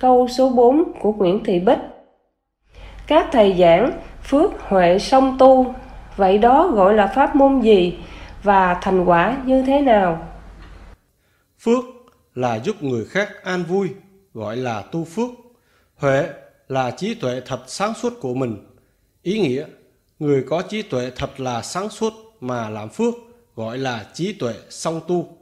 câu số 4 của Nguyễn Thị Bích. Các thầy giảng Phước Huệ Song tu, vậy đó gọi là pháp môn gì và thành quả như thế nào? Phước là giúp người khác an vui, gọi là tu phước. Huệ là trí tuệ thật sáng suốt của mình. Ý nghĩa, người có trí tuệ thật là sáng suốt mà làm phước, gọi là trí tuệ song tu.